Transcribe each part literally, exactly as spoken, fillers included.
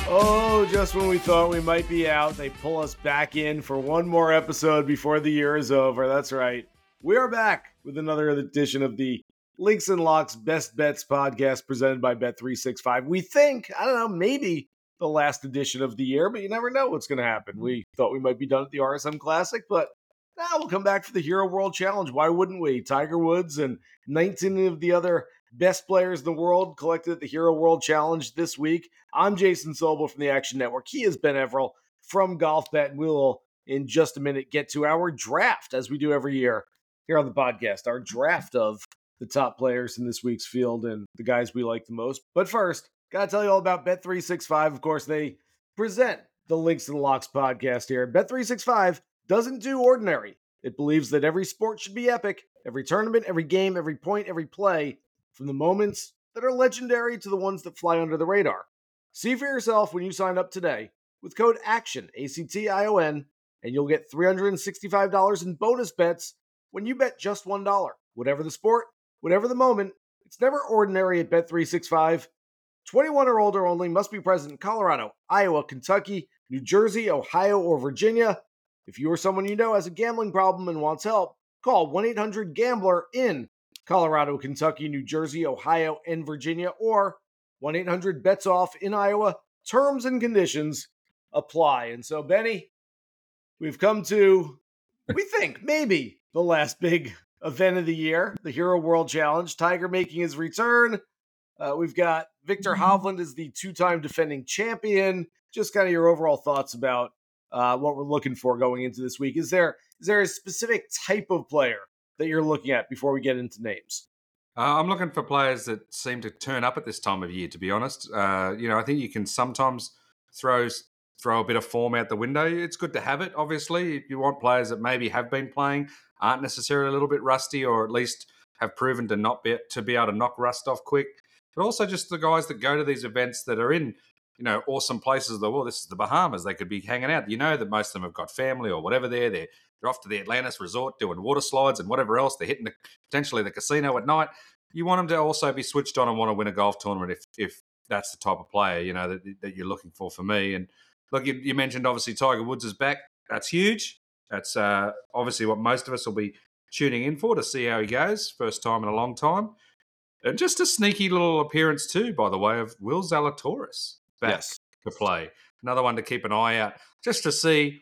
Oh, just when we thought we might be out, they pull us back in for one more episode before the year is over. That's right. We are back with another edition of the Links and Locks Best Bets podcast presented by Bet three sixty-five. We think, I don't know, maybe the last edition of the year, but you never know what's going to happen. We thought we might be done at the R S M Classic, but now we'll come back for the Hero World Challenge. Why wouldn't we? Tiger Woods and nineteen of the other best players in the world collected at the Hero World Challenge this week. I'm Jason Sobel from the Action Network. He is Ben Everill from Golf Bet, and we'll, in just a minute, get to our draft, as we do every year here on the podcast, our draft of the top players in this week's field and the guys we like the most. But first, got to tell you all about Bet three sixty-five. Of course, they present the Links and Locks podcast here. Bet three sixty-five doesn't do ordinary. It believes that every sport should be epic. Every tournament, every game, every point, every play, from the moments that are legendary to the ones that fly under the radar. See for yourself when you sign up today with code ACTION, A C T I O N, and you'll get three hundred sixty-five dollars in bonus bets when you bet just one dollar, whatever the sport, whatever the moment, it's never ordinary at Bet three sixty-five. twenty-one or older only, must be present in Colorado, Iowa, Kentucky, New Jersey, Ohio, or Virginia. If you or someone you know has a gambling problem and wants help, call one eight hundred gambler in Colorado, Kentucky, New Jersey, Ohio, and Virginia, or one eight hundred bets off in Iowa. Terms and conditions apply. And so, Benny, we've come to, we think, maybe, the last big event of the year, the Hero World Challenge. Tiger making his return. Uh, we've got Viktor Hovland as the two-time defending champion. Just kind of your overall thoughts about uh, what we're looking for going into this week. Is there is there a specific type of player that you're looking at before we get into names? Uh, I'm looking for players that seem to turn up at this time of year, to be honest. Uh, you know, I think you can sometimes throw throw a bit of form out the window. It's good to have it, obviously. You want players that maybe have been playing, aren't necessarily a little bit rusty, or at least have proven to not be to be able to knock rust off quick. But also just the guys that go to these events that are in, you know, awesome places of the world. This is the Bahamas. They could be hanging out. You know that most of them have got family or whatever there. They're, they're off to the Atlantis resort doing water slides and whatever else. They're hitting the, potentially the casino at night. You want them to also be switched on and want to win a golf tournament if if that's the type of player, you know, that, that you're looking for for me. And look, you, you mentioned obviously Tiger Woods is back. That's huge. That's uh, obviously what most of us will be tuning in for, to see how he goes. First time in a long time. And just a sneaky little appearance too, by the way, of Will Zalatoris back yes. to play. Another one to keep an eye out, just to see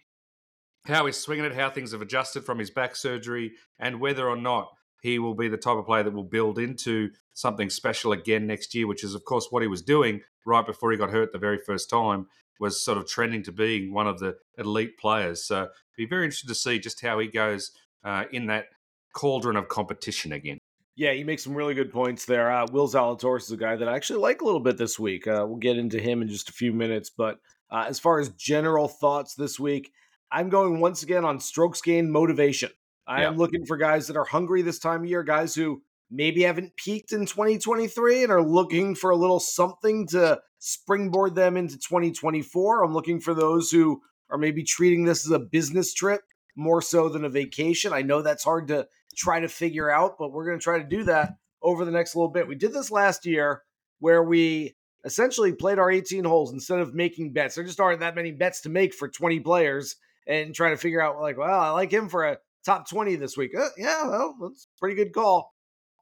how he's swinging it, how things have adjusted from his back surgery, and whether or not he will be the type of player that will build into something special again next year, which is, of course, what he was doing right before he got hurt the very first time, was sort of trending to being one of the elite players. So it'd be very interesting to see just how he goes uh, in that cauldron of competition again. Yeah, you make some really good points there. Uh, Will Zalatoris is a guy that I actually like a little bit this week. Uh, we'll get into him in just a few minutes. But uh, as far as general thoughts this week, I'm going once again on strokes gained motivation. I yeah. am looking for guys that are hungry this time of year, guys who maybe haven't peaked in twenty twenty-three and are looking for a little something to springboard them into twenty twenty-four. I'm looking for those who are maybe treating this as a business trip more so than a vacation. I know that's hard to try to figure out, but we're going to try to do that over the next little bit. We did this last year where we essentially played our eighteen holes instead of making bets. There just aren't that many bets to make for twenty players, and trying to figure out, like, well, I like him for a top twenty this week. Uh, yeah, well, that's a pretty good call.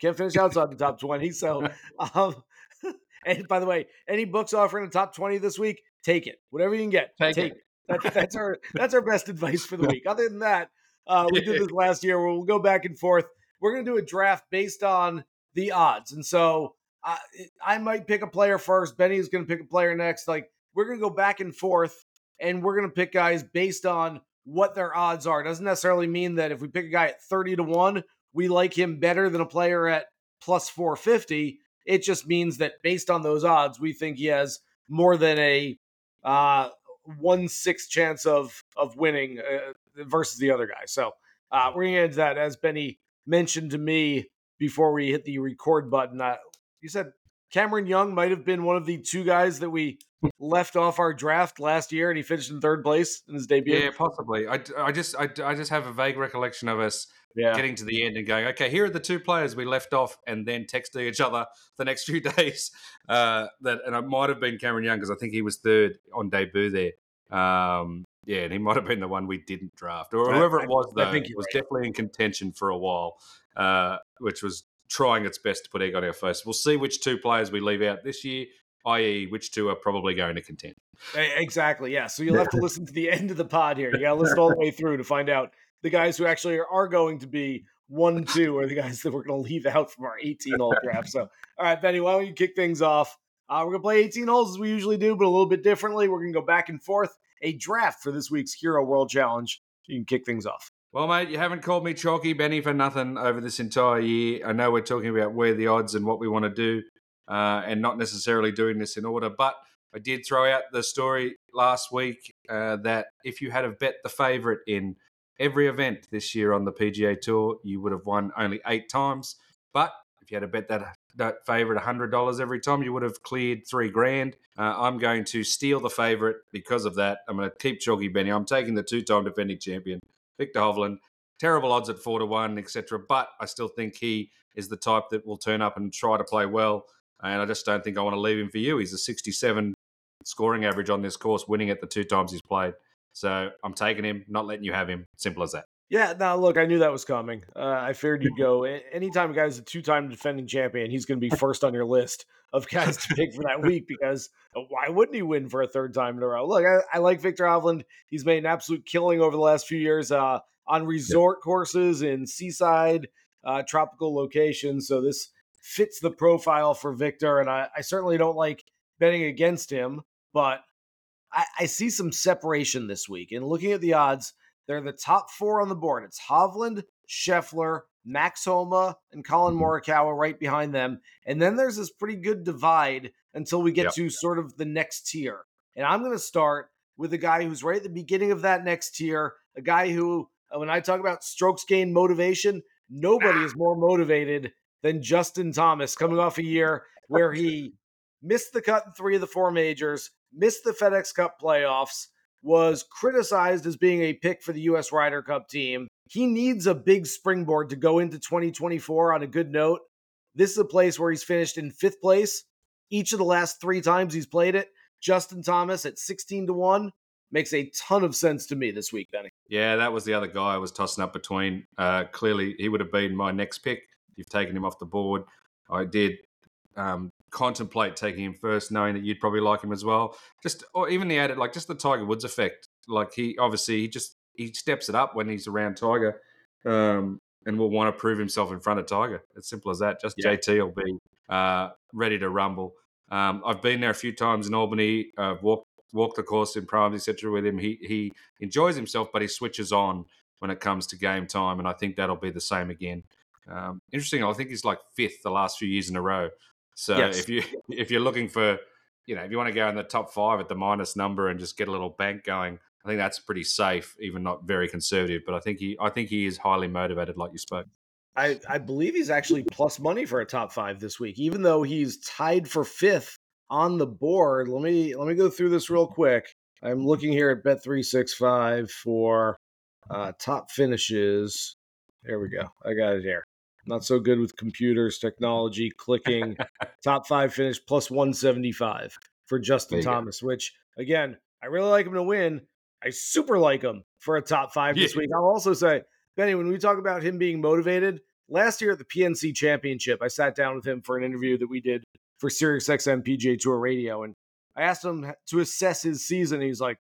Can't finish outside the top twenty. So, um, and by the way, any books offering a top twenty this week, take it. Whatever you can get, take, take it. it. That's, that's our that's our best advice for the week. Other than that, uh, we did this last year where we'll go back and forth. We're going to do a draft based on the odds. And so I, I might pick a player first. Benny is going to pick a player next. Like, we're going to go back and forth, and we're going to pick guys based on what their odds are. It doesn't necessarily mean that if we pick a guy at thirty to one, we like him better than a player at plus four fifty. It just means that based on those odds, we think he has more than a uh, one-sixth chance of of winning uh, versus the other guy. So uh, we're going to get into that. As Benny mentioned to me before we hit the record button, uh, you said Cameron Young might have been one of the two guys that we left off our draft last year, and he finished in third place in his debut. Yeah, possibly. I, I just I, I just have a vague recollection of us yeah. getting to the end and going, okay, here are the two players we left off, and then texting each other the next few days. Uh, that and it might have been Cameron Young, because I think he was third on debut there. Um, yeah, and he might have been the one we didn't draft, or whoever I, it was. Though I think he was right. definitely in contention for a while, uh, which was trying its best to put egg on our face. We'll see which two players we leave out this year, that is which two are probably going to contend. Exactly, yeah. So you'll have to listen to the end of the pod here. You got to listen all the way through to find out the guys who actually are going to be one and two are the guys that we're going to leave out from our eighteen-hole draft. So, all right, Benny, why don't you kick things off? Uh, we're going to play eighteen holes as we usually do, but a little bit differently. We're going to go back and forth. A draft for this week's Hero World Challenge. You can kick things off. Well, mate, you haven't called me Chalky Benny for nothing over this entire year. I know we're talking about where the odds and what we want to do, uh, and not necessarily doing this in order, but I did throw out the story last week uh, that if you had have bet the favourite in every event this year on the P G A Tour, you would have won only eight times. But if you had to bet that that favourite one hundred dollars every time, you would have cleared three grand. Uh, I'm going to steal the favourite because of that. I'm going to keep Chalky Benny. I'm taking the two-time defending champion, Viktor Hovland. Terrible odds at four to one, et cetera. But I still think he is the type that will turn up and try to play well. And I just don't think I want to leave him for you. He's a sixty-seven scoring average on this course, winning it the two times he's played. So I'm taking him, not letting you have him. Simple as that. Yeah, no, look, I knew that was coming. Uh, I feared you'd go. Anytime a guy's a two-time defending champion, he's going to be first on your list of guys to pick for that week, because why wouldn't he win for a third time in a row? Look, I, I like Viktor Hovland. He's made an absolute killing over the last few years uh, on resort courses in seaside, uh, tropical locations. So this fits the profile for Viktor, and I, I certainly don't like betting against him, but I, I see some separation this week. And looking at the odds, they're the top four on the board. It's Hovland, Scheffler, Max Homa, and Colin Morikawa right behind them. And then there's this pretty good divide until we get yep. to sort of the next tier. And I'm going to start with a guy who's right at the beginning of that next tier, a guy who, when I talk about strokes gain motivation, nobody ah. is more motivated than Justin Thomas, coming off a year where he missed the cut in three of the four majors, missed the FedEx Cup playoffs, was criticized as being a pick for the U S Ryder Cup team. He needs a big springboard to go into twenty twenty-four on a good note. This is a place where he's finished in fifth place each of the last three times he's played it. Justin Thomas at sixteen to one makes a ton of sense to me this week, Benny. Yeah, that was the other guy I was tossing up between. Uh, clearly, he would have been my next pick. You've taken him off the board. I did um, contemplate taking him first, knowing that you'd probably like him as well. Just, or even the added, like just the Tiger Woods effect. Like he obviously he just he steps it up when he's around Tiger, um, and will want to prove himself in front of Tiger. It's simple as that. Just yeah. J T will be uh, ready to rumble. Um, I've been there a few times in Albany. I've uh, walked walked the course in Primes, et cetera. With him, he he enjoys himself, but he switches on when it comes to game time, and I think that'll be the same again. Um, interesting. I think he's like fifth the last few years in a row. So yes. if you if you're looking for, you know, if you want to go in the top five at the minus number and just get a little bank going, I think that's pretty safe, even not very conservative. But I think he I think he is highly motivated, like you spoke. I, I believe he's actually plus money for a top five this week, even though he's tied for fifth on the board. Let me let me go through this real quick. I'm looking here at Bet three sixty-five for uh, top finishes. There we go. I got it here. Not so good with computers, technology, clicking. Top five finish plus one seventy-five for Justin Thomas, go. Which, again, I really like him to win. I super like him for a top five yeah. this week. I'll also say, Benny, when we talk about him being motivated, last year at the P N C Championship, I sat down with him for an interview that we did for SiriusXM P G A Tour Radio, and I asked him to assess his season. He's like,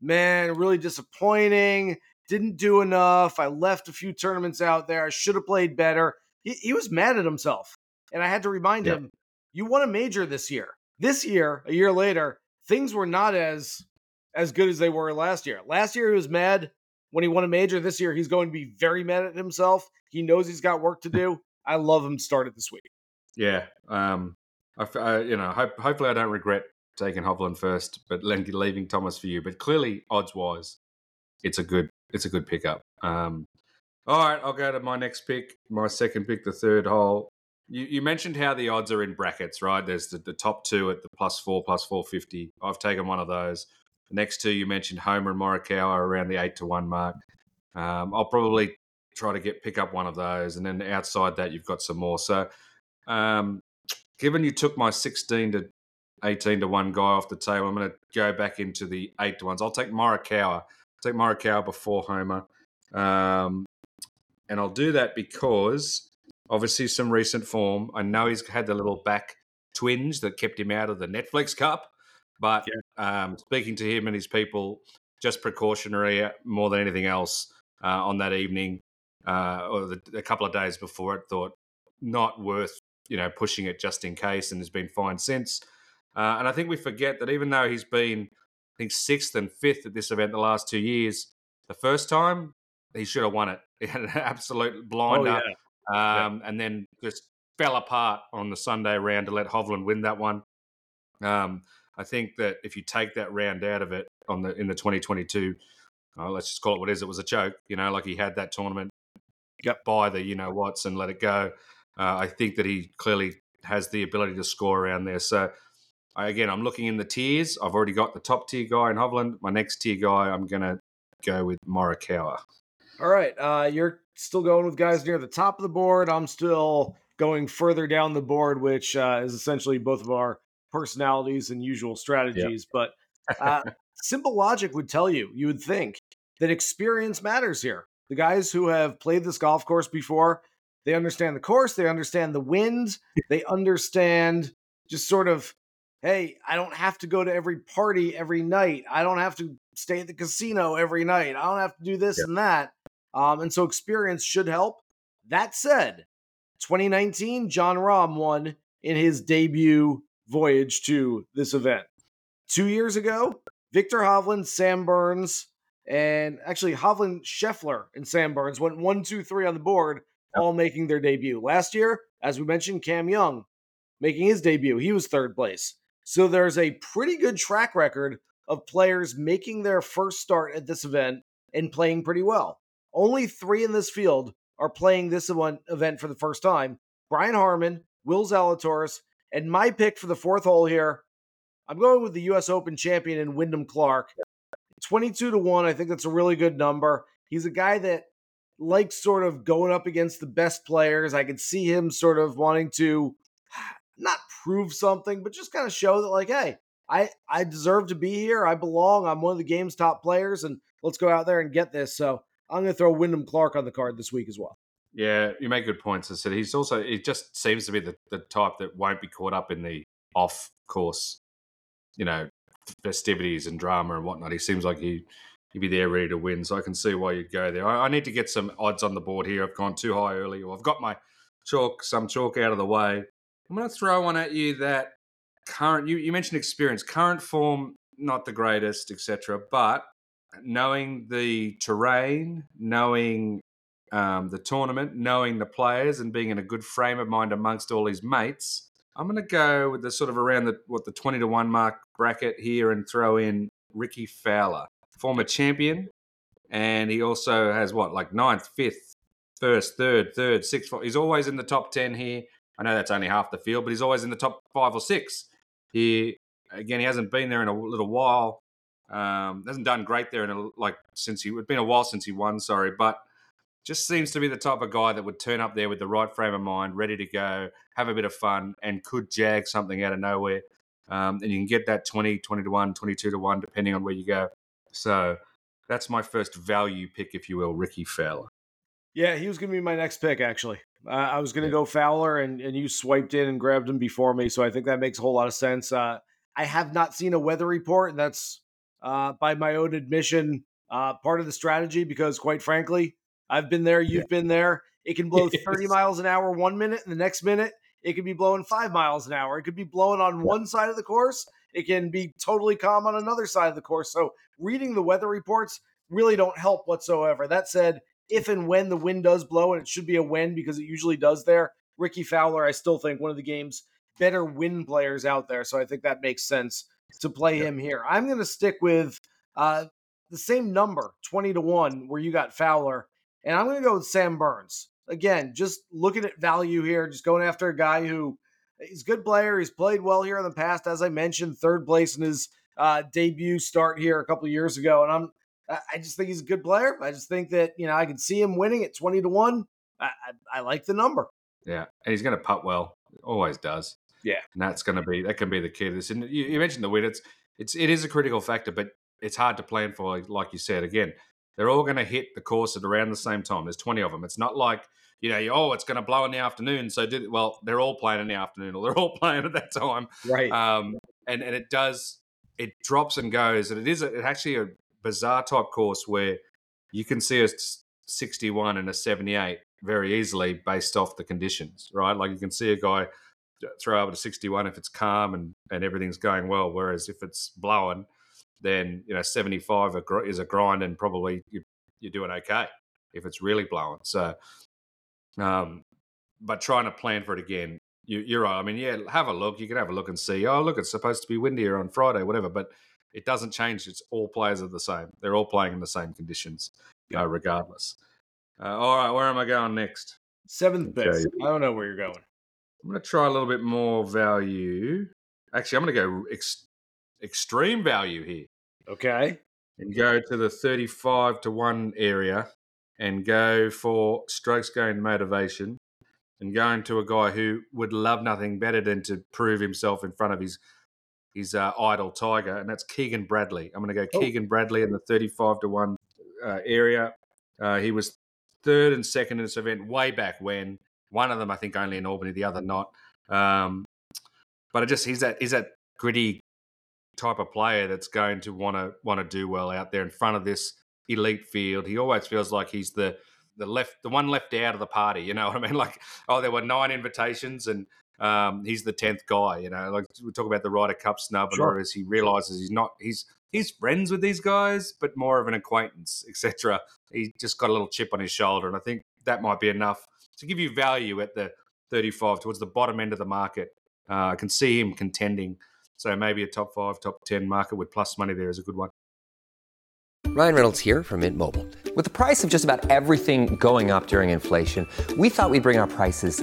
man, really disappointing. Didn't do enough. I left a few tournaments out there. I should have played better. He, he was mad at himself. And I had to remind yeah. him, you won a major this year. This year, a year later, things were not as as good as they were last year. Last year, he was mad when he won a major. This year, he's going to be very mad at himself. He knows he's got work to do. I love him started this week. Yeah. Um, I, I, you know, hope, hopefully I don't regret taking Hovland first, but leaving Thomas for you. But clearly, odds-wise, it's a good it's a good pickup. Um, all right, I'll go to my next pick, my second pick, the third hole. You, you mentioned how the odds are in brackets, right? There's the, the top two at the plus four, plus four fifty. I've taken one of those. The next two you mentioned, Homer and Morikawa, are around the eight to one mark. Um, I'll probably try to get pick up one of those, and then outside that, you've got some more. So, um, given you took my sixteen to eighteen to one guy off the table, I'm going to go back into the eight to ones. I'll take Morikawa. I'll take Morikawa before Homer, um, and I'll do that because, obviously, some recent form. I know he's had the little back twinge that kept him out of the Netflix Cup, but yeah. um, speaking to him and his people, just precautionary more than anything else uh, on that evening uh, or the, a couple of days before it, thought not worth you know pushing it just in case, and has been fine since. Uh, and I think we forget that even though he's been, I think, sixth and fifth at this event the last two years, the first time he should have won it. He had an absolute blinder. Oh, yeah. Um, yeah. And then just fell apart on the Sunday round to let Hovland win that one. Um, I think that if you take that round out of it on the in the twenty twenty-two, oh, let's just call it what it is. It was a joke, you know, like he had that tournament yep. by the you know what's and let it go. Uh, I think that he clearly has the ability to score around there. So I, again, I'm looking in the tiers. I've already got the top tier guy in Hovland. My next tier guy, I'm gonna go with Morikawa. All right, uh, you're still going with guys near the top of the board. I'm still going further down the board, which uh, is essentially both of our personalities and usual strategies. Yep. But uh, simple logic would tell you, you would think, that experience matters here. The guys who have played this golf course before, they understand the course, they understand the wind, they understand just sort of, hey, I don't have to go to every party every night. I don't have to stay at the casino every night. I don't have to do this yep. and that. Um, and so experience should help. That said, twenty nineteen, Jon Rahm won in his debut voyage to this event. Two years ago, Viktor Hovland, Sam Burns, and actually Hovland, Scheffler, and Sam Burns went one, two, three on the board, all making their debut. Last year, as we mentioned, Cam Young making his debut. He was third place. So there's a pretty good track record of players making their first start at this event and playing pretty well. Only three in this field are playing this event for the first time. Brian Harman, Will Zalatoris, and my pick for the fourth hole here, I'm going with the U S Open champion in Wyndham Clark. twenty-two to one, I think that's a really good number. He's a guy that likes sort of going up against the best players. I could see him sort of wanting to not prove something, but just kind of show that, like, hey, I, I deserve to be here. I belong. I'm one of the game's top players, and let's go out there and get this. So I'm going to throw Wyndham Clark on the card this week as well. Yeah, you make good points. I said he's also, it just seems to be the, the type that won't be caught up in the off course, you know, festivities and drama and whatnot. He seems like he, he'd be there ready to win. So I can see why you'd go there. I, I need to get some odds on the board here. I've gone too high early. Well, I've got my chalk, some chalk out of the way. I'm going to throw one at you that current, you, you mentioned experience, current form, not the greatest, et cetera, but knowing the terrain, knowing um, the tournament, knowing the players, and being in a good frame of mind amongst all his mates, I'm going to go with the sort of around the what the twenty to one mark bracket here and throw in Rickie Fowler, former champion, and he also has what like ninth, fifth, first, third, third, sixth. Fourth. He's always in the top ten here. I know that's only half the field, but he's always in the top five or six here. Again, he hasn't been there in a little while. Um, hasn't done great there in a, like since he it's been a while since he won. Sorry, but just seems to be the type of guy that would turn up there with the right frame of mind, ready to go, have a bit of fun, and could jag something out of nowhere. Um, and you can get that twenty, twenty to one, twenty-two to one, depending on where you go. So that's my first value pick, if you will, Rickie Fowler. Yeah, he was going to be my next pick. Actually, uh, I was going to yeah. go Fowler, and and you swiped in and grabbed him before me. So I think that makes a whole lot of sense. Uh, I have not seen a weather report, and that's. Uh, by my own admission, uh, part of the strategy, because quite frankly, I've been there. You've yeah. been there. It can blow thirty yes. miles an hour one minute, and the next minute It could be blowing five miles an hour. It could be blowing on one side of the course. It can be totally calm on another side of the course. So reading the weather reports really don't help whatsoever. That said, if and when the wind does blow, and it should be a when because it usually does there, Rickie Fowler, I still think one of the game's better wind players out there. So I think that makes sense to play yeah. him here. I'm going to stick with uh, the same number, twenty to one, where you got Fowler. And I'm going to go with Sam Burns. Again, just looking at value here, just going after a guy who is a good player. He's played well here in the past. As I mentioned, third place in his uh, debut start here a couple of years ago. And I'm I just think he's a good player. I just think that, you know, I can see him winning at twenty to one. I, I, I like the number. Yeah. And he's going to putt well. Always does. Yeah. And that's going to be, that can be the key to this. And you, you mentioned the wind. It's, it's, it is a critical factor, but it's hard to plan for. Like you said, again, they're all going to hit the course at around the same time. There's twenty of them. It's not like, you know, oh, it's going to blow in the afternoon. So did it. Well, they're all playing in the afternoon or they're all playing at that time. Right. Um, and, and it does, it drops and goes. And it is, it actually a, bizarre type course where you can see a sixty-one and a seventy-eight very easily based off the conditions, right? Like you can see a guy throw out a sixty-one if it's calm and, and everything's going well, whereas if it's blowing, then, you know, seventy-five is a grind and probably you, you're doing okay if it's really blowing. So, um, but trying to plan for it again, you, you're right. I mean, yeah, have a look. You can have a look and see, oh, look, it's supposed to be windier on Friday, whatever, but it doesn't change. It's all players are the same. They're all playing in the same conditions, uh, regardless. Uh, all right, where am I going next? Seventh best. Okay. I don't know where you're going. I'm going to try a little bit more value. Actually, I'm going to go ex- extreme value here. Okay. And go to the thirty-five to one area and go for strokes gained motivation and going to a guy who would love nothing better than to prove himself in front of his He's uh, idle Tiger, and that's Keegan Bradley. I'm going to go oh. Keegan Bradley in the thirty-five to one uh, area. Uh, he was third and second in this event way back when. One of them, I think, only in Albany, the other not. Um, but I just he's that he's that gritty type of player that's going to want to want to do well out there in front of this elite field. He always feels like he's the the left the one left out of the party. You know what I mean? Like, oh, there were nine invitations and. Um, he's the tenth guy, you know, like we talk about the Ryder Cup snub, sure. and as he realizes he's not, he's, he's friends with these guys, but more of an acquaintance, et cetera. He's just got a little chip on his shoulder. And I think that might be enough to give you value at the thirty-five towards the bottom end of the market. Uh, I can see him contending. So maybe a top five, top ten market with plus money there is a good one. Ryan Reynolds here from Mint Mobile. With the price of just about everything going up during inflation, we thought we'd bring our prices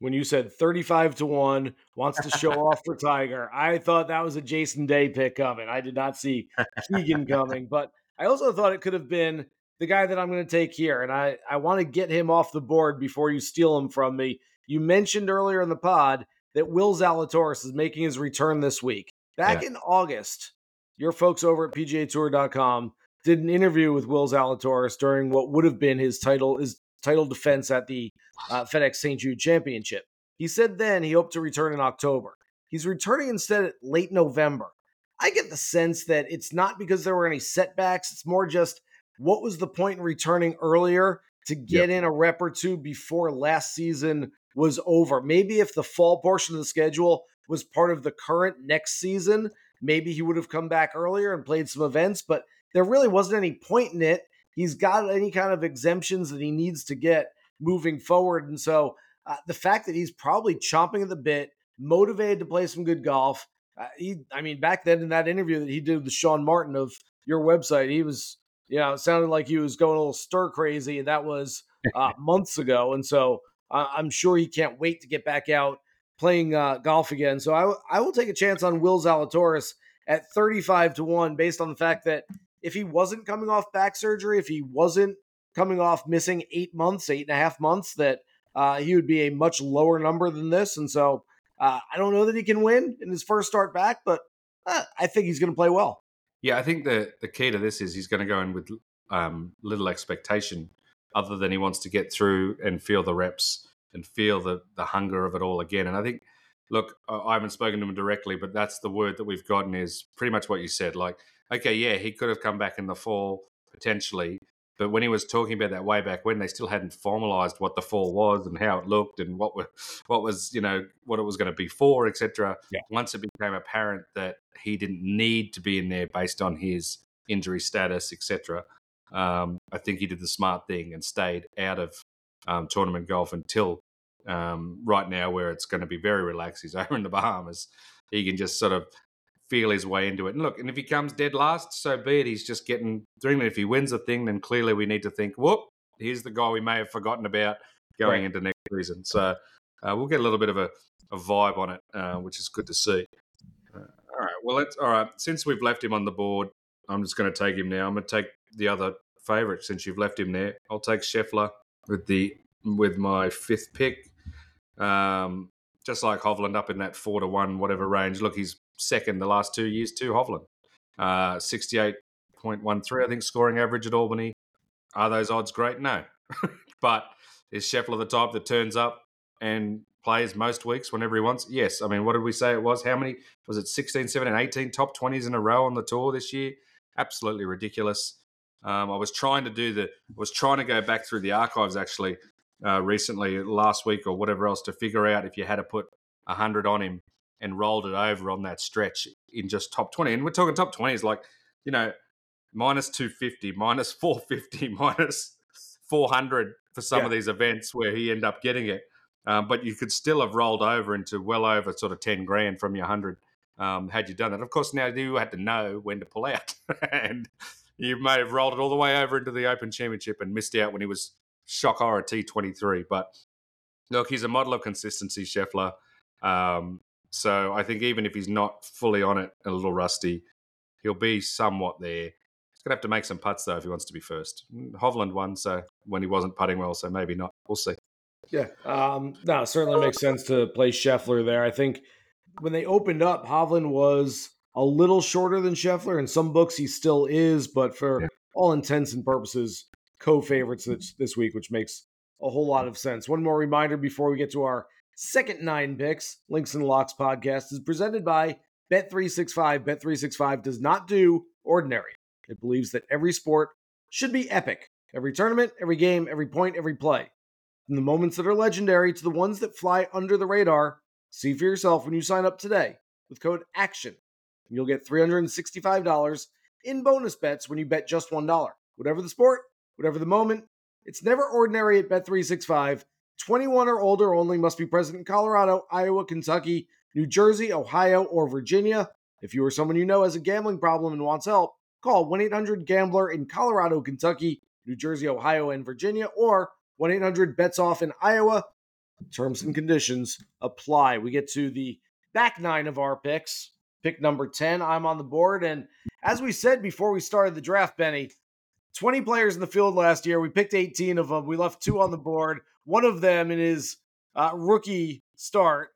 when you said thirty-five to one wants to show off for Tiger. I thought that was a Jason Day pick coming. I did not see Keegan coming, but I also thought it could have been the guy that I'm going to take here. And I, I want to get him off the board before you steal him from me. You mentioned earlier in the pod that Will Zalatoris is making his return this week. Back yeah. in August, your folks over at P G A Tour dot com did an interview with Will Zalatoris during what would have been his title is. title defense at the uh, FedEx Saint Jude Championship. He said then he hoped to return in October. He's returning instead at late November. I get the sense that it's not because there were any setbacks. It's more just what was the point in returning earlier to get yep. in a rep or two before last season was over. Maybe if the fall portion of the schedule was part of the current next season, maybe he would have come back earlier and played some events, but there really wasn't any point in it. He's got any kind of exemptions that he needs to get moving forward. And so uh, the fact that he's probably chomping at the bit, motivated to play some good golf. Uh, he, I mean, back then in that interview that he did with Sean Martin of your website, he was, you know, it sounded like he was going a little stir crazy. And that was uh, months ago. And so uh, I'm sure he can't wait to get back out playing uh, golf again. So I, w- I will take a chance on Will Zalatoris at thirty-five to one based on the fact that if he wasn't coming off back surgery, if he wasn't coming off missing eight months, eight and a half months, that uh, he would be a much lower number than this. And so uh, I don't know that he can win in his first start back, but uh, I think he's going to play well. Yeah, I think the, the key to this is he's going to go in with um, little expectation other than he wants to get through and feel the reps and feel the, the hunger of it all again. And I think, look, I haven't spoken to him directly, but that's the word that we've gotten is pretty much what you said. Like, okay, yeah, he could have come back in the fall potentially, but when he was talking about that way back when, they still hadn't formalized what the fall was and how it looked and what were, what was, you know, what it was going to be for, et cetera. Yeah. Once it became apparent that he didn't need to be in there based on his injury status, et cetera, um, I think he did the smart thing and stayed out of um, tournament golf until um, right now, where it's going to be very relaxed. He's over in the Bahamas. He can just sort of feel his way into it. And look, and if he comes dead last, so be it. He's just getting through it. If he wins a thing, then clearly we need to think, whoop, here's the guy we may have forgotten about going right into next season. So uh, we'll get a little bit of a, a vibe on it, uh, which is good to see. Uh, all right. Well, let's, all right. Since we've left him on the board, I'm just going to take him now. I'm going to take the other favorite since you've left him there. I'll take Scheffler with the with my fifth pick. Um, just like Hovland up in that four to one, whatever range. Look, he's second the last two years to Hovland. Uh, sixty-eight point one three, I think, scoring average at Albany. Are those odds great? No. But is Scheffler the type that turns up and plays most weeks whenever he wants? Yes. I mean, what did we say it was? How many? Was it sixteen, seventeen, eighteen top twenties in a row on the tour this year? Absolutely ridiculous. Um, I was trying to do the, I was trying to go back through the archives actually uh, recently, last week or whatever else, to figure out if you had to put one hundred on him and rolled it over on that stretch in just top twenty. And we're talking top twenties like, you know, minus two fifty, minus four fifty, minus four hundred for some yeah. of these events where he ended up getting it. Um, but you could still have rolled over into well over sort of ten grand from your one hundred um, had you done that. Of course, now you had to know when to pull out. And you may have rolled it all the way over into the Open Championship and missed out when he was shock horror T twenty-three. But look, he's a model of consistency, Scheffler. Um, So I think even if he's not fully on it, a little rusty, he'll be somewhat there. He's going to have to make some putts, though, if he wants to be first. Hovland won so when he wasn't putting well, so maybe not. We'll see. Yeah. Um, no, it certainly makes sense to play Scheffler there. I think when they opened up, Hovland was a little shorter than Scheffler. In some books, he still is, but for yeah. all intents and purposes, co-favorites this, this week, which makes a whole lot of sense. One more reminder before we get to our second nine picks. Links and Locks podcast is presented by Bet three sixty-five. Bet three sixty-five does not do ordinary. It believes that every sport should be epic. Every tournament, every game, every point, every play. From the moments that are legendary to the ones that fly under the radar, see for yourself when you sign up today with code ACTION. And you'll get three hundred sixty-five dollars in bonus bets when you bet just one dollar. Whatever the sport, whatever the moment, it's never ordinary at Bet three sixty-five. twenty-one or older only, must be present in Colorado, Iowa, Kentucky, New Jersey, Ohio, or Virginia. If you or someone you know has a gambling problem and wants help, call one eight hundred gambler in Colorado, Kentucky, New Jersey, Ohio, and Virginia, or one eight hundred bets off in Iowa. Terms and conditions apply. We get to the back nine of our picks. Pick number ten, I'm on the board. And as we said before we started the draft, Benny, twenty players in the field last year. We picked eighteen of them. We left two on the board. One of them in his uh, rookie start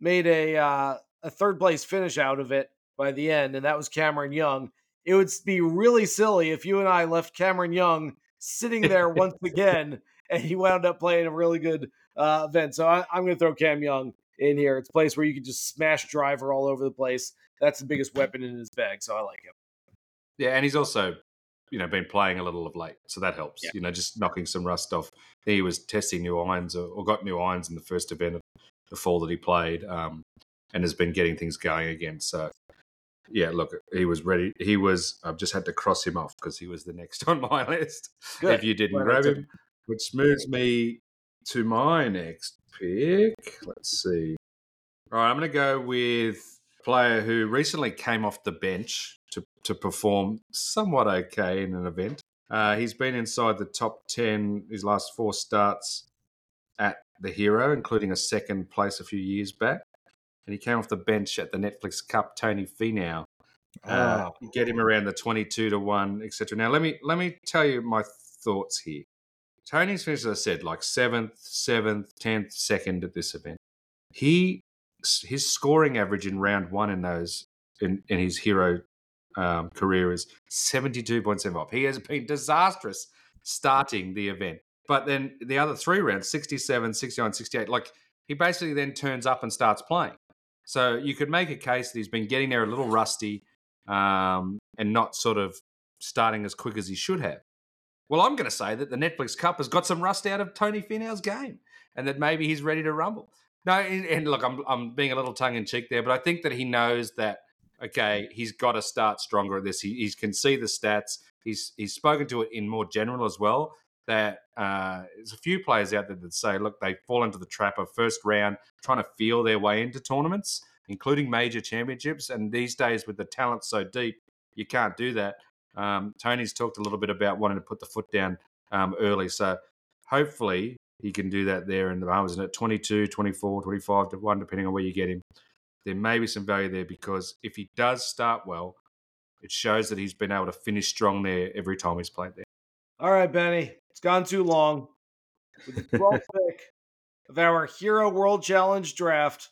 made a uh, a third-place finish out of it by the end, and that was Cameron Young. It would be really silly if you and I left Cameron Young sitting there once again, and he wound up playing a really good uh, event. So I, I'm going to throw Cam Young in here. It's a place where you can just smash driver all over the place. That's the biggest weapon in his bag, so I like him. Yeah, and he's also, you know, been playing a little of late, so that helps, yeah. you know, just knocking some rust off. He was testing new irons or, or got new irons in the first event of the fall that he played um, and has been getting things going again. So, yeah, look, he was ready. He was, I've just had to cross him off because he was the next on my list. Good. If you didn't well, grab him, which moves me to my next pick. Let's see. All right, I'm going to go with a player who recently came off the bench to to perform somewhat okay in an event. Uh, he's been inside the top ten his last four starts at the Hero, including a second place a few years back. And he came off the bench at the Netflix Cup, Tony Finau. Uh, oh. Get him around the twenty-two to one, et cetera. Now, let me let me tell you my thoughts here. Tony's finished, as I said, like seventh, seventh, tenth, second at this event. He His scoring average in round one in those in, in his Hero um, career is seventy-two point seven off. He has been disastrous starting the event. But then the other three rounds, sixty-seven, sixty-nine, sixty-eight, like he basically then turns up and starts playing. So you could make a case that he's been getting there a little rusty um, and not sort of starting as quick as he should have. Well, I'm going to say that the Netflix Cup has got some rust out of Tony Finau's game and that maybe he's ready to rumble. No, and, and look, I'm I'm being a little tongue-in-cheek there, but I think that he knows that, okay, he's got to start stronger at this. He, he can see the stats. He's he's spoken to it in more general as well, that uh, there's a few players out there that say, look, they fall into the trap of first round, trying to feel their way into tournaments, including major championships. And these days with the talent so deep, you can't do that. Um, Tony's talked a little bit about wanting to put the foot down um, early. So hopefully he can do that there in the Bahamas. And at twenty-two, twenty-four, twenty-five to one, depending on where you get him, there may be some value there, because if he does start well, it shows that he's been able to finish strong there every time he's played there. All right, Benny, it's gone too long. With the twelfth pick of our Hero World Challenge draft,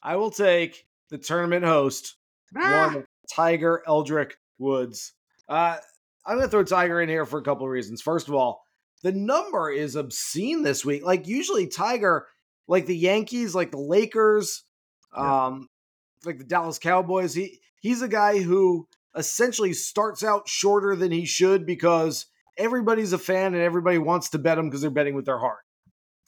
I will take the tournament host, ah! one Tiger Eldrick Woods. Uh, I'm going to throw Tiger in here for a couple of reasons. First of all, the number is obscene this week. Like usually Tiger, like the Yankees, like the Lakers, yeah. um, like the Dallas Cowboys, he he's a guy who essentially starts out shorter than he should because everybody's a fan and everybody wants to bet him because they're betting with their heart.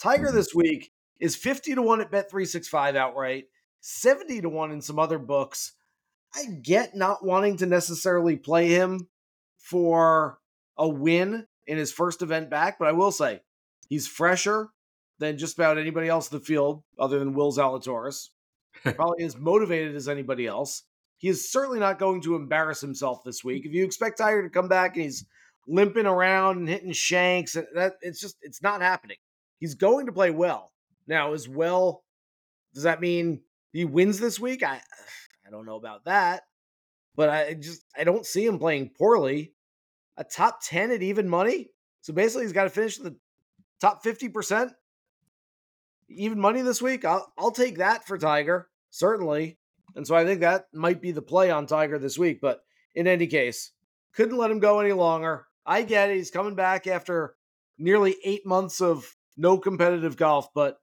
Tiger this week is fifty to one at Bet three sixty-five outright, seventy to one in some other books. I get not wanting to necessarily play him for a win in his first event back, but I will say he's fresher than just about anybody else in the field other than Will Zalatoris. Probably as motivated as anybody else. He is certainly not going to embarrass himself this week. If you expect Tiger to come back and he's limping around and hitting shanks, and that it's just, it's not happening. He's going to play well. Now, as well, does that mean he wins this week? I, I don't know about that, but I just, I don't see him playing poorly. A top ten at even money. So basically he's got to finish the top fifty percent even money this week. I'll, I'll take that for Tiger, certainly. And so I think that might be the play on Tiger this week, but in any case, couldn't let him go any longer. I get it. He's coming back after nearly eight months of no competitive golf, but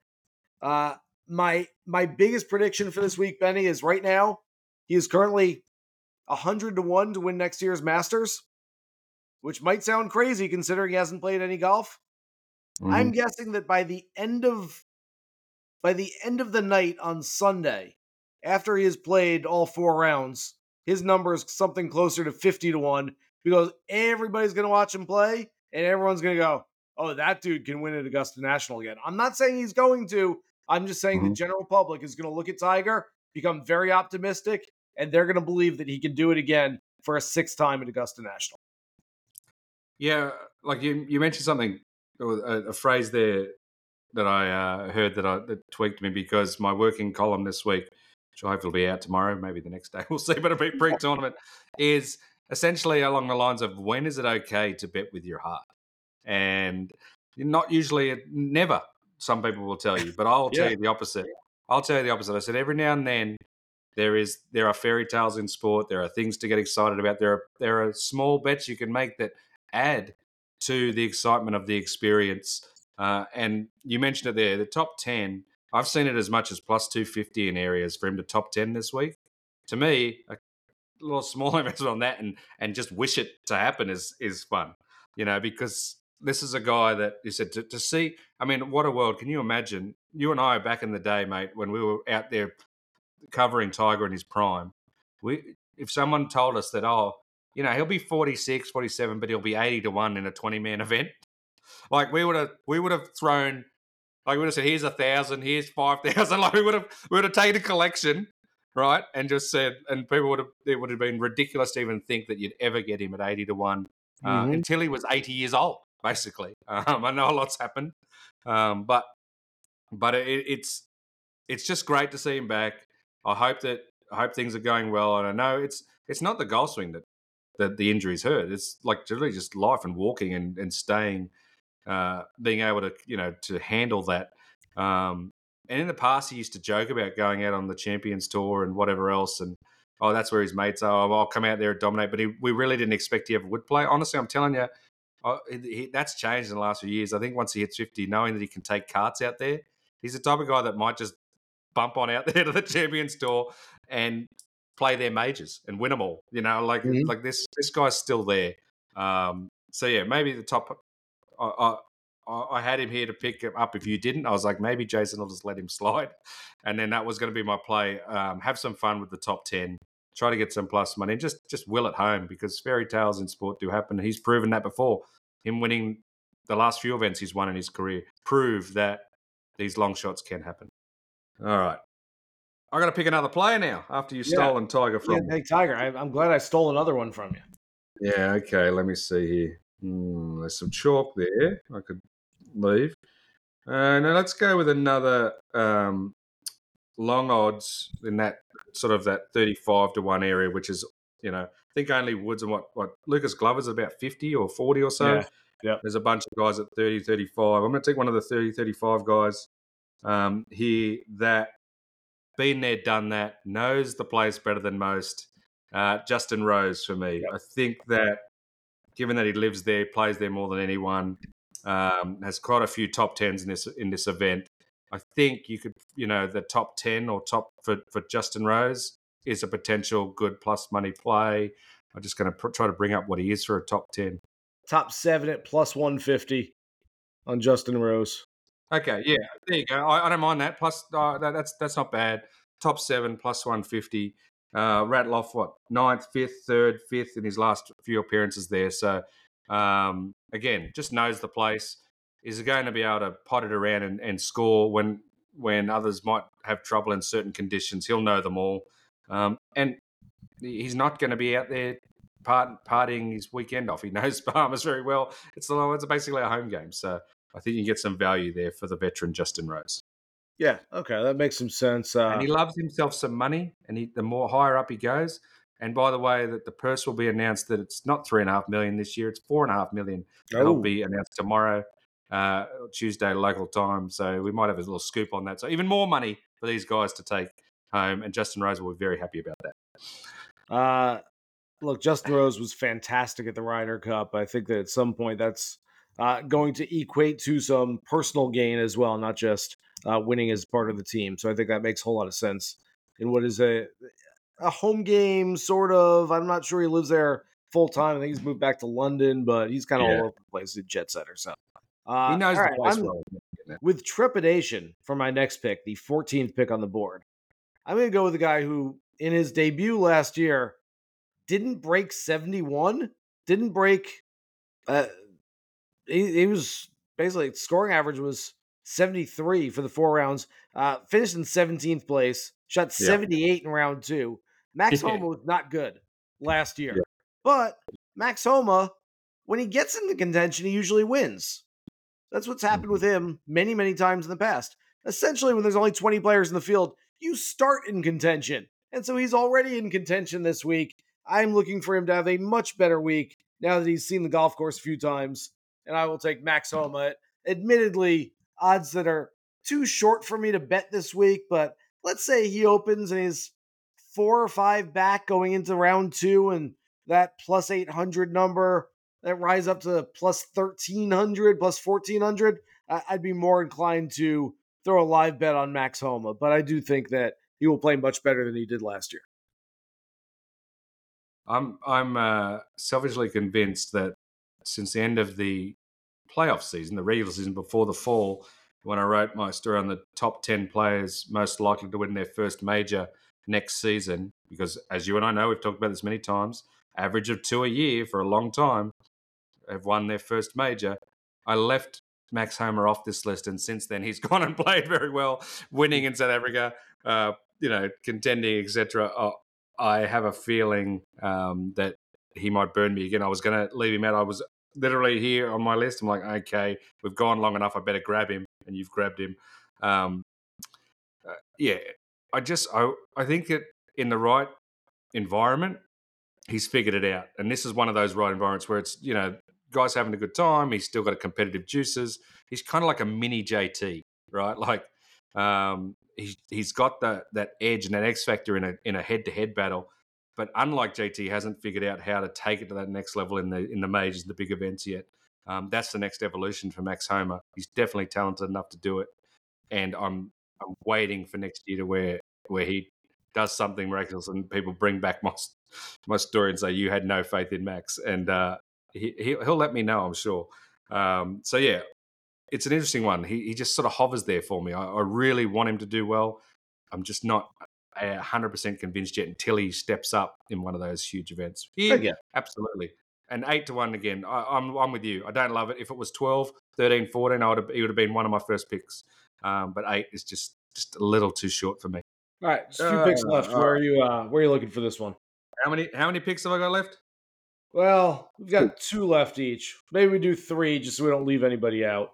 uh, my, my biggest prediction for this week, Benny, is right now, he is currently one hundred to one to win next year's Masters, which might sound crazy considering he hasn't played any golf. Mm-hmm. I'm guessing that by the end of, by the end of the night on Sunday, after he has played all four rounds, his number is something closer to fifty to one because everybody's going to watch him play and everyone's going to go, oh, that dude can win at Augusta National again. I'm not saying he's going to. I'm just saying mm-hmm. the general public is going to look at Tiger, become very optimistic, and they're going to believe that he can do it again for a sixth time at Augusta National. Yeah, like you, you mentioned something, a, a phrase there that I uh, heard that, I, that tweaked me because my working column this week, which hopefully will be out tomorrow, maybe the next day, we'll see, but it'll be pre-tournament, is essentially along the lines of when is it okay to bet with your heart? And not usually, never, some people will tell you, but I'll yeah. tell you the opposite. I'll tell you the opposite. I said every now and then there is there are fairy tales in sport. There are things to get excited about. There are, there are small bets you can make that add to the excitement of the experience. Uh, and you mentioned it there, the top ten, I've seen it as much as plus two fifty in areas for him to top ten this week. To me, a little small investment on that and and just wish it to happen is is fun, you know, because this is a guy that you said to, to see. I mean, what a world. Can you imagine? You and I back in the day, mate, when we were out there covering Tiger in his prime, we if someone told us that, oh, you know, he'll be forty-six, forty-seven, but he'll be eighty to one in a twenty-man event, like we would have we would have thrown... Like we would have said, here's a thousand, here's five thousand. Like we would have, we would have taken a collection, right, and just said, and people would have, it would have been ridiculous to even think that you'd ever get him at eighty to one uh, mm-hmm. until he was eighty years old, basically. Um, I know a lot's happened, um, but but it, it's it's just great to see him back. I hope that I hope things are going well, and I know it's it's not the golf swing that that the injuries hurt. It's like really just life and walking and and staying. Uh, being able to, you know, to handle that. Um, and in the past, he used to joke about going out on the Champions Tour and whatever else and oh, that's where his mates are. I'll come out there and dominate. But he, we really didn't expect he ever would play. Honestly, I'm telling you, oh, he, that's changed in the last few years. I think once he hits fifty, knowing that he can take carts out there, he's the type of guy that might just bump on out there to the Champions Tour and play their majors and win them all. You know, like mm-hmm. like this this guy's still there. Um, so, yeah, maybe the top I, I, I had him here to pick him up. If you didn't, I was like, maybe Jason will just let him slide. And then that was going to be my play. Um, have some fun with the top ten. Try to get some plus money. And just, just will at home, because fairy tales in sport do happen. He's proven that before. Him winning the last few events he's won in his career prove that these long shots can happen. All right. I got to pick another player now after you've yeah. stolen Tiger from yeah, me. Hey, Tiger, I, I'm glad I stole another one from you. Yeah, okay. Let me see here. Mm, there's some chalk there. I could leave. Uh, now let's go with another um, long odds in that sort of that thirty-five to one area, which is, you know, I think only Woods and what, what Lucas Glover's about fifty or forty or so. Yeah. Yep. There's a bunch of guys at thirty, thirty-five. I'm going to take one of the thirty, thirty-five guys um, here that been there, done that, knows the place better than most. Uh, Justin Rose for me. Yep. I think that given that he lives there, plays there more than anyone, um, has quite a few top tens in this in this event. I think you could, you know, the top ten or top for, for Justin Rose is a potential good plus money play. I'm just going to pr- try to bring up what he is for a top ten. Top seven at plus one fifty on Justin Rose. Okay, yeah, there you go. I, I don't mind that. Plus, uh, that, that's that's not bad. Top seven plus one fifty. Uh, rattle off what ninth, fifth, third, fifth in his last few appearances there. So um, again, just knows the place. Is going to be able to pot it around and, and score when when others might have trouble in certain conditions. He'll know them all, um, and he's not going to be out there part, partying his weekend off. He knows Bahamas very well. It's the it's basically a home game. So I think you get some value there for the veteran Justin Rose. Yeah, okay, that makes some sense. Uh, and he loves himself some money, and he, the more higher up he goes. And by the way, that the purse will be announced that it's not three and a half million this year; it's four and a half million. Oh. It'll be announced tomorrow, uh, Tuesday local time. So we might have a little scoop on that. So even more money for these guys to take home, and Justin Rose will be very happy about that. Uh, look, Justin Rose was fantastic at the Ryder Cup. I think that at some point that's uh, going to equate to some personal gain as well, not just. Uh, winning as part of the team. So I think that makes a whole lot of sense in what is a a home game sort of. I'm not sure he lives there full time. I think he's moved back to London, but he's kind of yeah. all over the place. He's a jet setter. So uh, he knows the right, place well. With trepidation for my next pick, the fourteenth pick on the board, I'm going to go with a guy who in his debut last year didn't break seventy-one, didn't break. Uh, he, he was basically scoring average was seventy-three for the four rounds, uh, finished in seventeenth place, shot seventy-eight yeah. in round two. Max Homa was not good last year, yeah. but Max Homa, when he gets into contention, he usually wins. That's what's happened with him many, many times in the past. Essentially, when there's only twenty players in the field, you start in contention. And so he's already in contention this week. I'm looking for him to have a much better week now that he's seen the golf course a few times, and I will take Max Homa. Admittedly, odds that are too short for me to bet this week, but let's say he opens and he's four or five back going into round two, and that plus eight hundred number that rise up to plus thirteen hundred, plus fourteen hundred, I'd be more inclined to throw a live bet on Max Homa, but I do think that he will play much better than he did last year. I'm, I'm uh, selfishly convinced that since the end of the playoff season, the regular season before the fall, when I wrote my story on the top ten players most likely to win their first major next season, because as you and I know, we've talked about this many times, average of two a year for a long time have won their first major. I left Max Homa off this list, and since then he's gone and played very well, winning in South Africa, uh, you know, contending, et cetera. Oh, I have a feeling um, that he might burn me again. I was going to leave him out. I was literally here on my list. I'm like, okay, we've gone long enough. I better grab him, and you've grabbed him. Um, uh, yeah, I just I I think that in the right environment, he's figured it out. And this is one of those right environments where it's, you know, guys having a good time. He's still got a competitive juices. He's kind of like a mini J T, right? Like um, he's he's got that that edge and that X factor in a in a head to head battle but unlike J T, hasn't figured out how to take it to that next level in the in the majors, the big events yet. Um, that's the next evolution for Max Homa. He's definitely talented enough to do it, and I'm I'm waiting for next year to where where he does something miraculous and people bring back my my story and say you had no faith in Max, and uh, he he'll let me know, I'm sure. Um, so yeah, it's an interesting one. He he just sort of hovers there for me. I, I really want him to do well. I'm just not one hundred percent convinced yet until he steps up in one of those huge events. Yeah, yeah. Absolutely. And eight to one again. I, I'm I'm with you. I don't love it. If it was twelve, thirteen, fourteen, I would have, he would have been one of my first picks. Um, but eight is just just a little too short for me. All right, just a few uh, picks left. Where are you? Uh, where are you looking for this one? How many How many picks have I got left? Well, we've got two left each. Maybe we do three, just so we don't leave anybody out.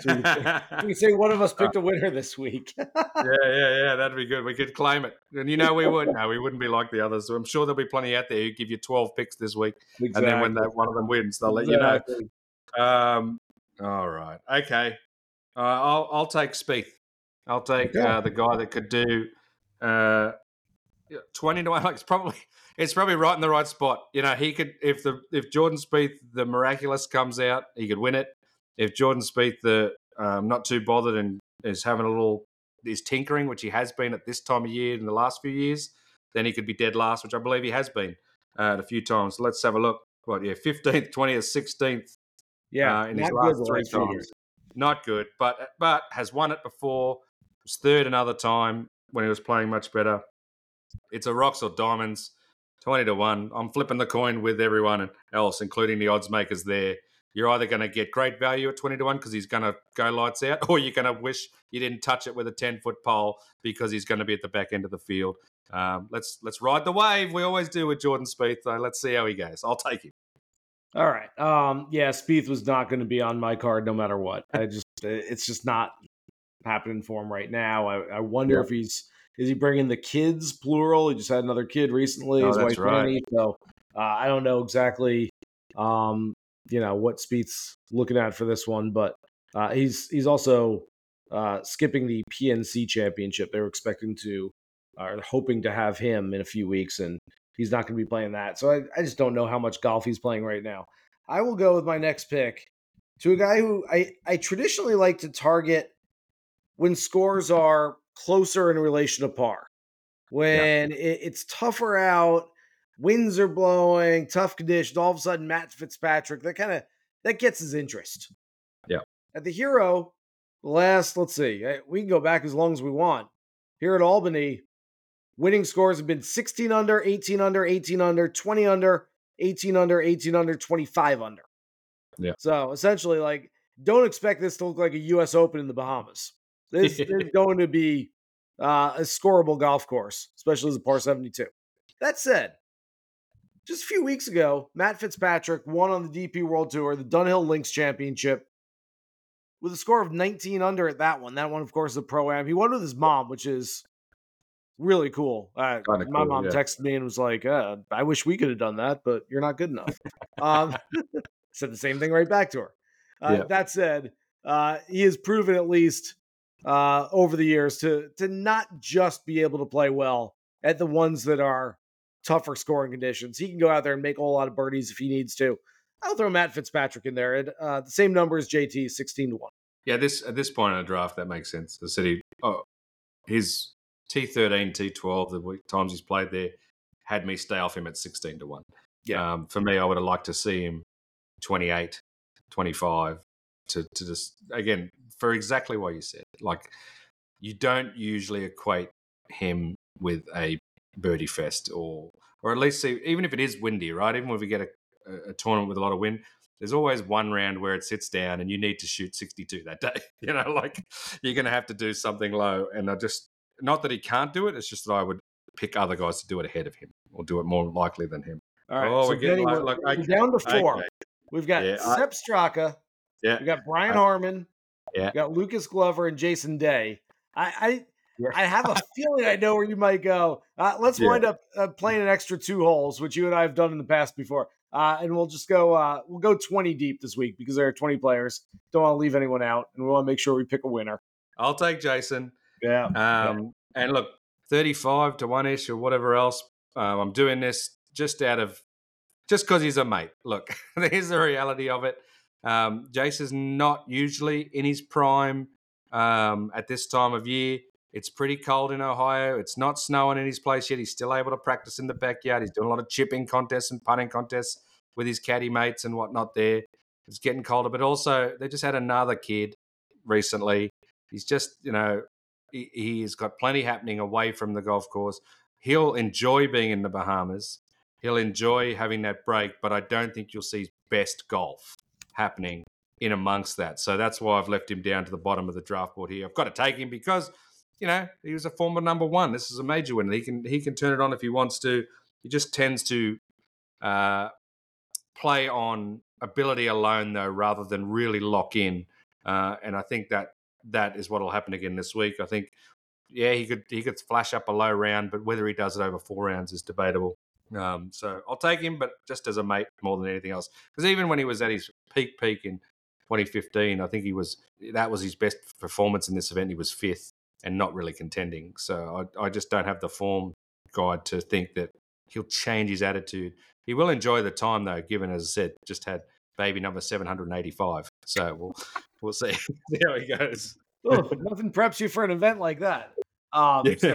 So we, can say, we can say one of us picked a winner this week. yeah, yeah, yeah. That'd be good. We could claim it. And you know we would. No, we wouldn't be like the others. So I'm sure there'll be plenty out there who give you twelve picks this week. Exactly. And then when that one of them wins, they'll let exactly. you know. Um, all right. Okay. Uh, I'll, I'll take Spieth. I'll take okay. uh, the guy that could do uh, twenty to one. Like it's probably it's probably right in the right spot. You know, he could if the if Jordan Spieth, the miraculous, comes out, he could win it. If Jordan Spieth, the um, not too bothered and is having a little, is tinkering, which he has been at this time of year in the last few years, then he could be dead last, which I believe he has been uh, a few times. So let's have a look. What, yeah, fifteenth, twentieth, sixteenth yeah, uh, in his last three times. Not good, but but has won it before. Was third another time when he was playing much better. It's a rocks or diamonds, twenty to one. I'm flipping the coin with everyone else, including the odds makers there. You're either going to get great value at twenty to one because he's going to go lights out, or you're going to wish you didn't touch it with a ten-foot pole because he's going to be at the back end of the field. Um, let's let's ride the wave. We always do with Jordan Spieth. So let's see how he goes. I'll take him. All right. Um, yeah, Spieth was not going to be on my card no matter what. I just it's just not happening for him right now. I, I wonder yeah. if he's is he bringing the kids plural? He just had another kid recently. Oh, his that's wife right. Annie. So uh, I don't know exactly. Um, you know, what Spieth's looking at for this one, but uh, he's he's also uh, skipping the P N C Championship. They were expecting to, or uh, hoping to have him in a few weeks, and he's not going to be playing that. So I, I just don't know how much golf he's playing right now. I will go with my next pick to a guy who I, I traditionally like to target when scores are closer in relation to par, when yeah. it, it's tougher out, winds are blowing, tough conditions. All of a sudden, Matt Fitzpatrick, that kind of, that gets his interest. Yeah. At the Hero, last, let's see, we can go back as long as we want. Here at Albany, winning scores have been sixteen under, eighteen under, eighteen under, twenty under, eighteen under, eighteen under, twenty-five under. Yeah. So essentially, like, don't expect this to look like a U S Open in the Bahamas. This is going to be uh, a scoreable golf course, especially as a par seventy-two. That said, just a few weeks ago, Matt Fitzpatrick won on the D P World Tour, the Dunhill Links Championship, with a score of nineteen under at that one. That one, of course, is a pro-am. He won with his mom, which is really cool. Uh, my cool, mom yeah. texted me and was like, uh, I wish we could have done that, but you're not good enough. um, said the same thing right back to her. Uh, yeah. That said, uh, he has proven at least uh, over the years to to not just be able to play well at the ones that are tougher scoring conditions. He can go out there and make a whole lot of birdies if he needs to. I'll throw Matt Fitzpatrick in there. And, uh, the same number as J T, sixteen to one. Yeah, this at this point in a draft, that makes sense. The city, oh, his T thirteen, T twelve, the times he's played there, had me stay off him at sixteen to one. Yeah. Um, for me, I would have liked to see him twenty-eight, twenty-five to, to just, again, for exactly what you said. Like, you don't usually equate him with a birdie fest, or or at least see, even if it is windy, right? Even if we get a, a tournament with a lot of wind, there's always one round where it sits down and you need to shoot sixty-two that day. You know, like you're going to have to do something low. And I just, not that he can't do it, it's just that I would pick other guys to do it ahead of him or do it more likely than him. All right, oh, so we're getting low, look, we're okay, down to four. Okay. We've got yeah, Sepp Straka. Yeah, we've got Brian I, Harman. Yeah, we've got Lucas Glover and Jason Day. I. I Yeah. I have a feeling I know where you might go. Uh, let's yeah. wind up uh, playing an extra two holes, which you and I have done in the past before. Uh, and we'll just go uh, we'll go twenty deep this week because there are twenty players. Don't want to leave anyone out, and we want to make sure we pick a winner. I'll take Jason. Yeah. Um, yeah. And look, thirty-five to one-ish or whatever else. Um, I'm doing this just out of, just because he's a mate. Look, here's the reality of it. Um, Jace is not usually in his prime um, at this time of year. It's pretty cold in Ohio. It's not snowing in his place yet. He's still able to practice in the backyard. He's doing a lot of chipping contests and putting contests with his caddy mates and whatnot there. It's getting colder, but also they just had another kid recently. He's just, you know, he, he's got plenty happening away from the golf course. He'll enjoy being in the Bahamas. He'll enjoy having that break, but I don't think you'll see his best golf happening in amongst that. So that's why I've left him down to the bottom of the draft board here. I've got to take him because, you know, he was a former number one. This is a major win. He can he can turn it on if he wants to. He just tends to uh, play on ability alone, though, rather than really lock in. Uh, and I think that that is what will happen again this week. I think, yeah, he could he could flash up a low round, but whether he does it over four rounds is debatable. Um, so I'll take him, but just as a mate more than anything else. Because even when he was at his peak peak in twenty fifteen, I think he was that was his best performance in this event. He was fifth and not really contending. So I, I just don't have the form guide to think that he'll change his attitude. He will enjoy the time, though, given, as I said, just had baby number seven hundred eighty-five. So we'll we'll see how he goes. Oh, nothing preps you for an event like that. Um, yeah.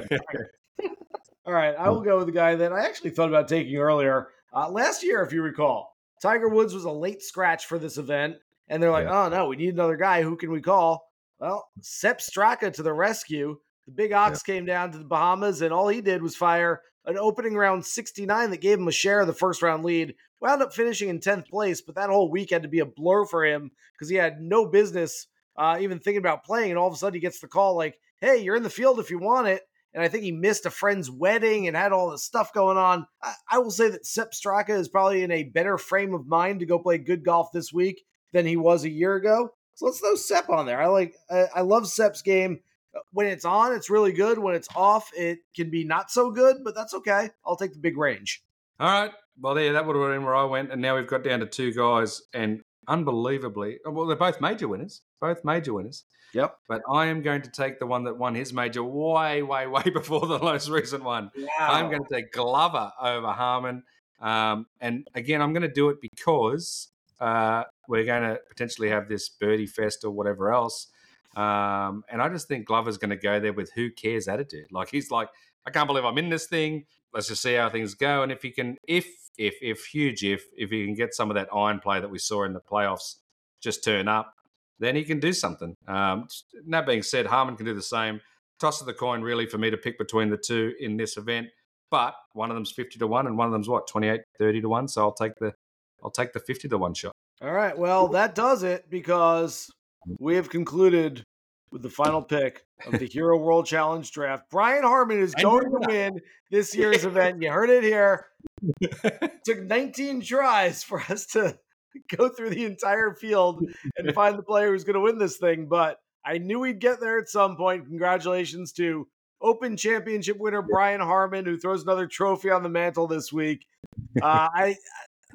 All right, I will go with the guy that I actually thought about taking earlier. Uh, last year, if you recall, Tiger Woods was a late scratch for this event, and they're like, yeah. oh, no, we need another guy. Who can we call? Well, Sepp Straka to the rescue. The big ox yeah. came down to the Bahamas, and all he did was fire an opening round sixty-nine that gave him a share of the first-round lead. Wound up finishing in tenth place, but that whole week had to be a blur for him because he had no business uh, even thinking about playing, and all of a sudden he gets the call like, hey, you're in the field if you want it. And I think he missed a friend's wedding and had all this stuff going on. I, I will say that Sepp Straka is probably in a better frame of mind to go play good golf this week than he was a year ago. So let's throw Sepp on there. I like, I, I love Sepp's game. When it's on, it's really good. When it's off, it can be not so good, but that's okay. I'll take the big range. All right. Well, there, that would have been where I went. And now we've got down to two guys. And unbelievably, well, they're both major winners. Both major winners. Yep. But I am going to take the one that won his major way, way, way before the most recent one. Wow. I'm going to take Glover over Harman. Um, and again, I'm going to do it because uh, we're going to potentially have this birdie fest or whatever else. Um, and I just think Glover's going to go there with who cares attitude. Like he's like, I can't believe I'm in this thing. Let's just see how things go. And if he can, if, if, if huge, if, if he can get some of that iron play that we saw in the playoffs, just turn up, then he can do something. Um, that being said, Harman can do the same. Toss of the coin really for me to pick between the two in this event, but one of them's fifty to one and one of them's what? twenty-eight, thirty to one. So I'll take the, I'll take the fifty to one shot. All right. Well, that does it because we have concluded with the final pick of the Hero World Challenge draft. Brian Harman is going to win this year's event. You heard it here. It took nineteen tries for us to go through the entire field and find the player who's going to win this thing, but I knew we'd get there at some point. Congratulations to Open Championship winner Brian Harman, who throws another trophy on the mantle this week. Uh, I...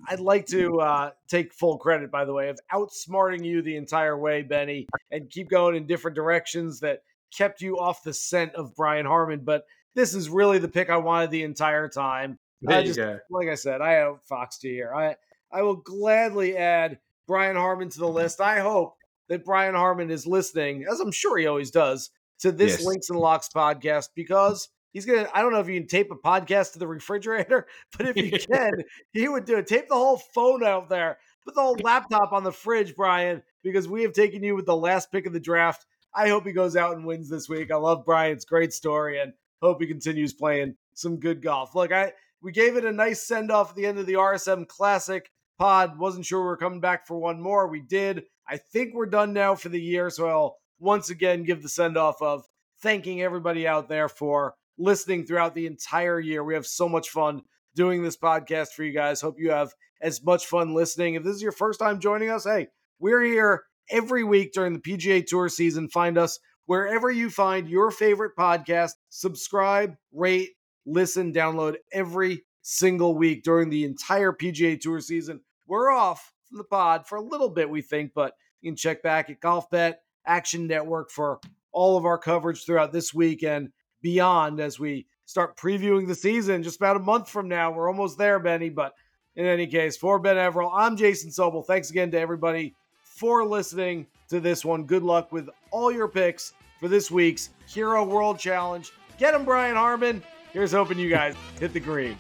I'd like to uh, take full credit, by the way, of outsmarting you the entire way, Benny, and keep going in different directions that kept you off the scent of Brian Harman. But this is really the pick I wanted the entire time. There I just, you go. Like I said, I outfoxed you here. I I will gladly add Brian Harman to the list. I hope that Brian Harman is listening, as I'm sure he always does, to this yes. Links and Locks podcast because he's going to, I don't know if you can tape a podcast to the refrigerator, but if you can, he would do it. Tape the whole phone out there. Put the whole laptop on the fridge, Brian, because we have taken you with the last pick of the draft. I hope he goes out and wins this week. I love Brian's great story and hope he continues playing some good golf. Look, I we gave it a nice send-off at the end of the R S M Classic pod. Wasn't sure we were coming back for one more. We did. I think we're done now for the year, so I'll once again give the send-off of thanking everybody out there for listening throughout the entire year. We have so much fun doing this podcast for you guys. Hope you have as much fun listening. If this is your first time joining us, hey, we're here every week during the P G A Tour season. Find us wherever you find your favorite podcast. Subscribe, rate, listen, download every single week during the entire P G A Tour season. We're off from the pod for a little bit, we think, but you can check back at Golf Bet, Action Network for all of our coverage throughout this week and beyond as we start previewing the season just about a month from now. We're almost there, Benny. But in any case, for Ben Everill, I'm Jason Sobel. Thanks again to everybody for listening to this one. Good luck with all your picks for this week's Hero World Challenge. Get him, Brian Harman. Here's hoping you guys hit the green.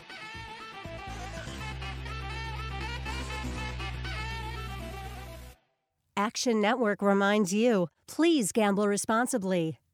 Action Network reminds you, please gamble responsibly.